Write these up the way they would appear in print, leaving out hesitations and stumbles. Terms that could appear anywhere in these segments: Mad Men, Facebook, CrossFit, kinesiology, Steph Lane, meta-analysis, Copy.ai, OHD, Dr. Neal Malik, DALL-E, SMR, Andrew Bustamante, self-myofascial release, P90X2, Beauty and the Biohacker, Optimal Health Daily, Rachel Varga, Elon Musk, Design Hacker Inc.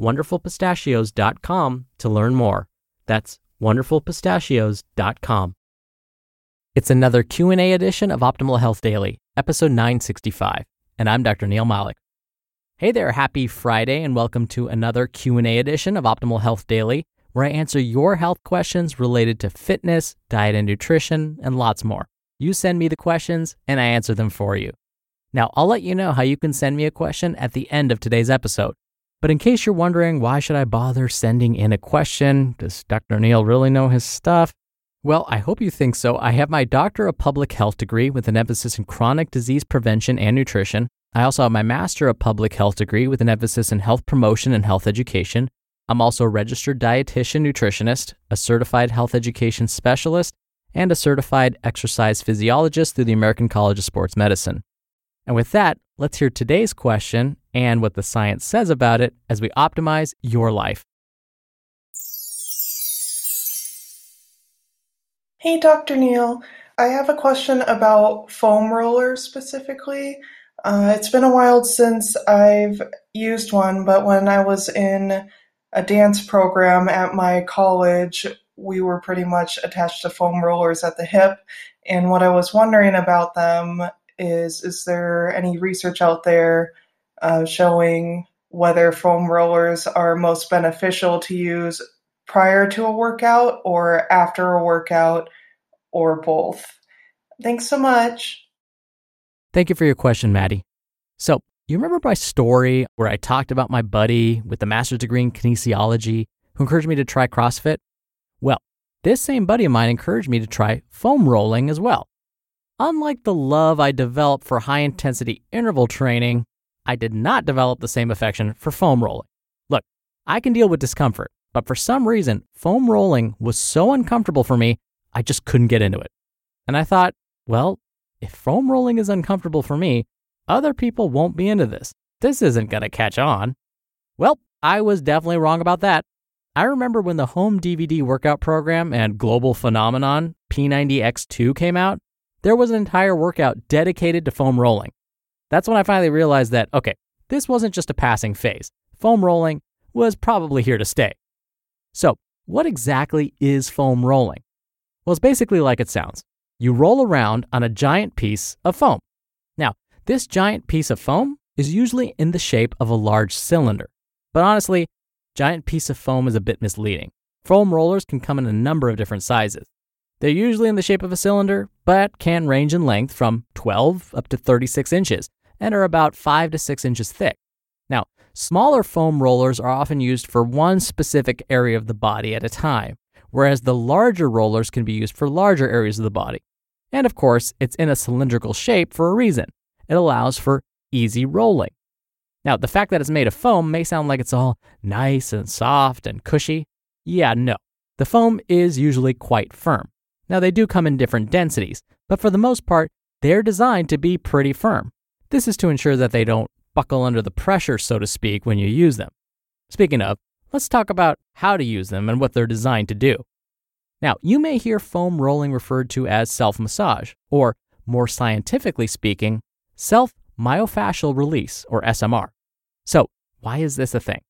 wonderfulpistachios.com to learn more. That's wonderfulpistachios.com. It's another Q&A edition of Optimal Health Daily, episode 965, and I'm Dr. Neal Malik. Hey there, happy Friday, and welcome to another Q&A edition of Optimal Health Daily, where I answer your health questions related to fitness, diet and nutrition, and lots more. You send me the questions, and I answer them for you. Now, I'll let you know how you can send me a question at the end of today's episode. But in case you're wondering, why should I bother sending in a question? Does Dr. Neal really know his stuff? Well, I hope you think so. I have my Doctor of Public Health degree with an emphasis in chronic disease prevention and nutrition. I also have my Master of Public Health degree with an emphasis in health promotion and health education. I'm also a registered dietitian nutritionist, a certified health education specialist, and a certified exercise physiologist through the American College of Sports Medicine. And with that, let's hear today's question and what the science says about it as we optimize your life. Hey, Dr. Neal. I have a question about foam rollers specifically. It's been a while since I've used one, but when I was in a dance program at my college, we were pretty much attached to foam rollers at the hip. And what I was wondering about them is there any research out there showing whether foam rollers are most beneficial to use prior to a workout or after a workout or both? Thanks so much. Thank you for your question, Maddie. So you remember my story where I talked about my buddy with the master's degree in kinesiology who encouraged me to try CrossFit? Well, this same buddy of mine encouraged me to try foam rolling as well. Unlike the love I developed for high-intensity interval training, I did not develop the same affection for foam rolling. Look, I can deal with discomfort, but for some reason, foam rolling was so uncomfortable for me, I just couldn't get into it. And I thought, well, if foam rolling is uncomfortable for me, other people won't be into this. This isn't going to catch on. Well, I was definitely wrong about that. I remember when the home DVD workout program and global phenomenon P90X2 came out, there was an entire workout dedicated to foam rolling. That's when I finally realized that, okay, this wasn't just a passing phase. Foam rolling was probably here to stay. So, what exactly is foam rolling? Well, it's basically like it sounds. You roll around on a giant piece of foam. Now, this giant piece of foam is usually in the shape of a large cylinder. But honestly, giant piece of foam is a bit misleading. Foam rollers can come in a number of different sizes. They're usually in the shape of a cylinder, but can range in length from 12 up to 36 inches and are about 5 to 6 inches thick. Now, smaller foam rollers are often used for one specific area of the body at a time, whereas the larger rollers can be used for larger areas of the body. And of course, it's in a cylindrical shape for a reason. It allows for easy rolling. Now, the fact that it's made of foam may sound like it's all nice and soft and cushy. Yeah, no. The foam is usually quite firm. Now, they do come in different densities, but for the most part, they're designed to be pretty firm. This is to ensure that they don't buckle under the pressure, so to speak, when you use them. Speaking of, let's talk about how to use them and what they're designed to do. Now, you may hear foam rolling referred to as self-massage, or more scientifically speaking, self-myofascial release, or SMR. So, why is this a thing?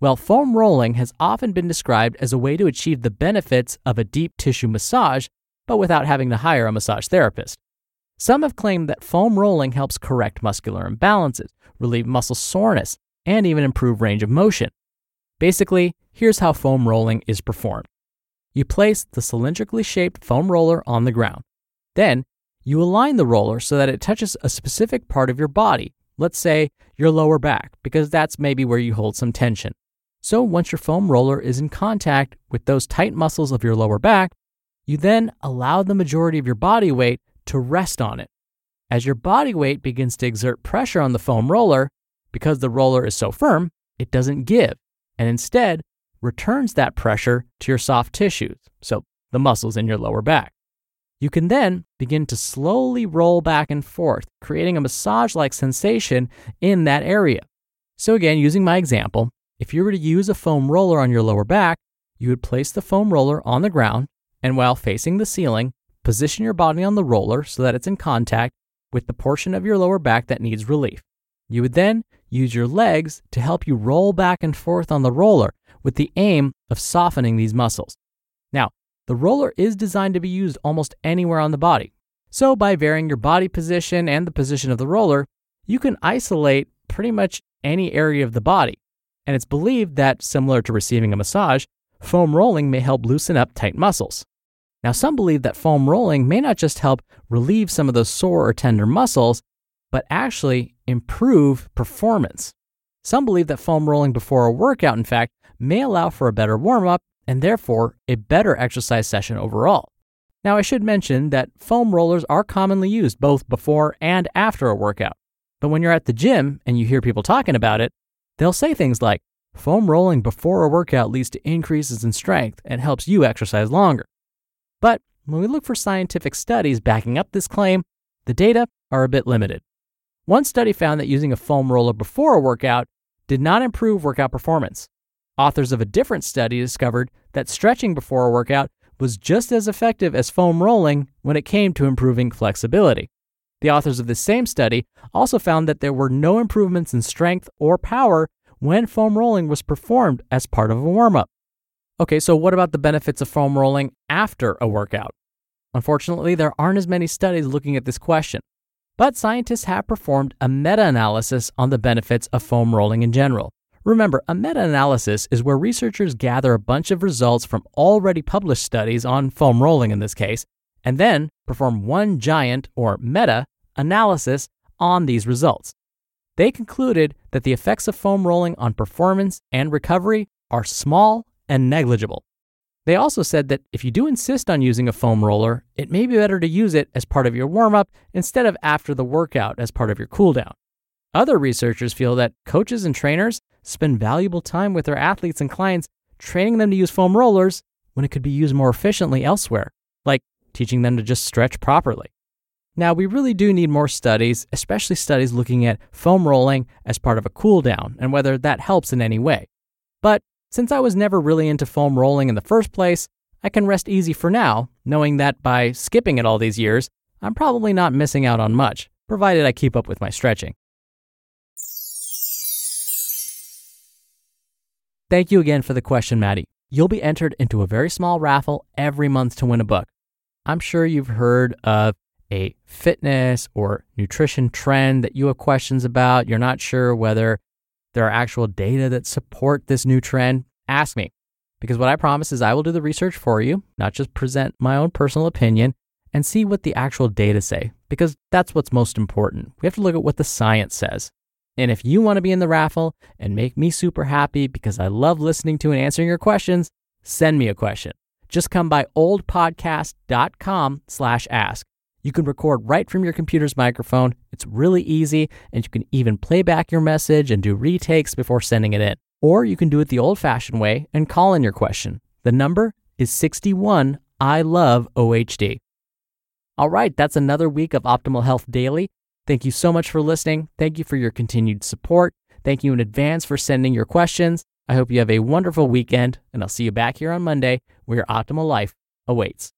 Well, foam rolling has often been described as a way to achieve the benefits of a deep tissue massage, but without having to hire a massage therapist. Some have claimed that foam rolling helps correct muscular imbalances, relieve muscle soreness, and even improve range of motion. Basically, Here's how foam rolling is performed. You place the cylindrically shaped foam roller on the ground. Then, you align the roller so that it touches a specific part of your body, let's say your lower back, because that's maybe where you hold some tension. So once your foam roller is in contact with those tight muscles of your lower back, you then allow the majority of your body weight to rest on it. As your body weight begins to exert pressure on the foam roller, because the roller is so firm, it doesn't give, and instead returns that pressure to your soft tissues, so the muscles in your lower back. You can then begin to slowly roll back and forth, creating a massage-like sensation in that area. So again, using my example, if you were to use a foam roller on your lower back, you would place the foam roller on the ground, and while facing the ceiling, position your body on the roller so that it's in contact with the portion of your lower back that needs relief. You would then use your legs to help you roll back and forth on the roller with the aim of softening these muscles. Now, the roller is designed to be used almost anywhere on the body. So by varying your body position and the position of the roller, you can isolate pretty much any area of the body. And it's believed that, similar to receiving a massage, foam rolling may help loosen up tight muscles. Now, some believe that foam rolling may not just help relieve some of those sore or tender muscles, but actually improve performance. Some believe that foam rolling before a workout, in fact, may allow for a better warm-up and therefore a better exercise session overall. Now, I should mention that foam rollers are commonly used both before and after a workout. But when you're at the gym and you hear people talking about it, they'll say things like, foam rolling before a workout leads to increases in strength and helps you exercise longer. But when we look for scientific studies backing up this claim, the data are a bit limited. One study found that using a foam roller before a workout did not improve workout performance. Authors of a different study discovered that stretching before a workout was just as effective as foam rolling when it came to improving flexibility. The authors of the same study also found that there were no improvements in strength or power when foam rolling was performed as part of a warm-up. Okay, so what about the benefits of foam rolling after a workout? Unfortunately, there aren't as many studies looking at this question. But scientists have performed a meta-analysis on the benefits of foam rolling in general. Remember, a meta-analysis is where researchers gather a bunch of results from already published studies on foam rolling in this case, and then perform one giant or meta-analysis on these results. They concluded that the effects of foam rolling on performance and recovery are small and negligible. They also said that if you do insist on using a foam roller, it may be better to use it as part of your warm-up instead of after the workout as part of your cool-down. Other researchers feel that coaches and trainers spend valuable time with their athletes and clients training them to use foam rollers when it could be used more efficiently elsewhere, like teaching them to just stretch properly. Now, we really do need more studies, especially studies looking at foam rolling as part of a cool-down and whether that helps in any way. But since I was never really into foam rolling in the first place, I can rest easy for now, knowing that by skipping it all these years, I'm probably not missing out on much, provided I keep up with my stretching. Thank you again for the question, Maddie. You'll be entered into a very small raffle every month to win a book. I'm sure you've heard of a fitness or nutrition trend that you have questions about. You're not sure whether there are actual data that support this new trend, ask me. Because what I promise is I will do the research for you, not just present my own personal opinion, and see what the actual data say, because that's what's most important. We have to look at what the science says. And if you want to be in the raffle and make me super happy because I love listening to and answering your questions, send me a question. Just come by oldpodcast.com/ask. You can record right from your computer's microphone. It's really easy, and you can even play back your message and do retakes before sending it in. Or you can do it the old-fashioned way and call in your question. The number is 61 I love OHD. All right, that's another week of Optimal Health Daily. Thank you so much for listening. Thank you for your continued support. Thank you in advance for sending your questions. I hope you have a wonderful weekend, and I'll see you back here on Monday where your optimal life awaits.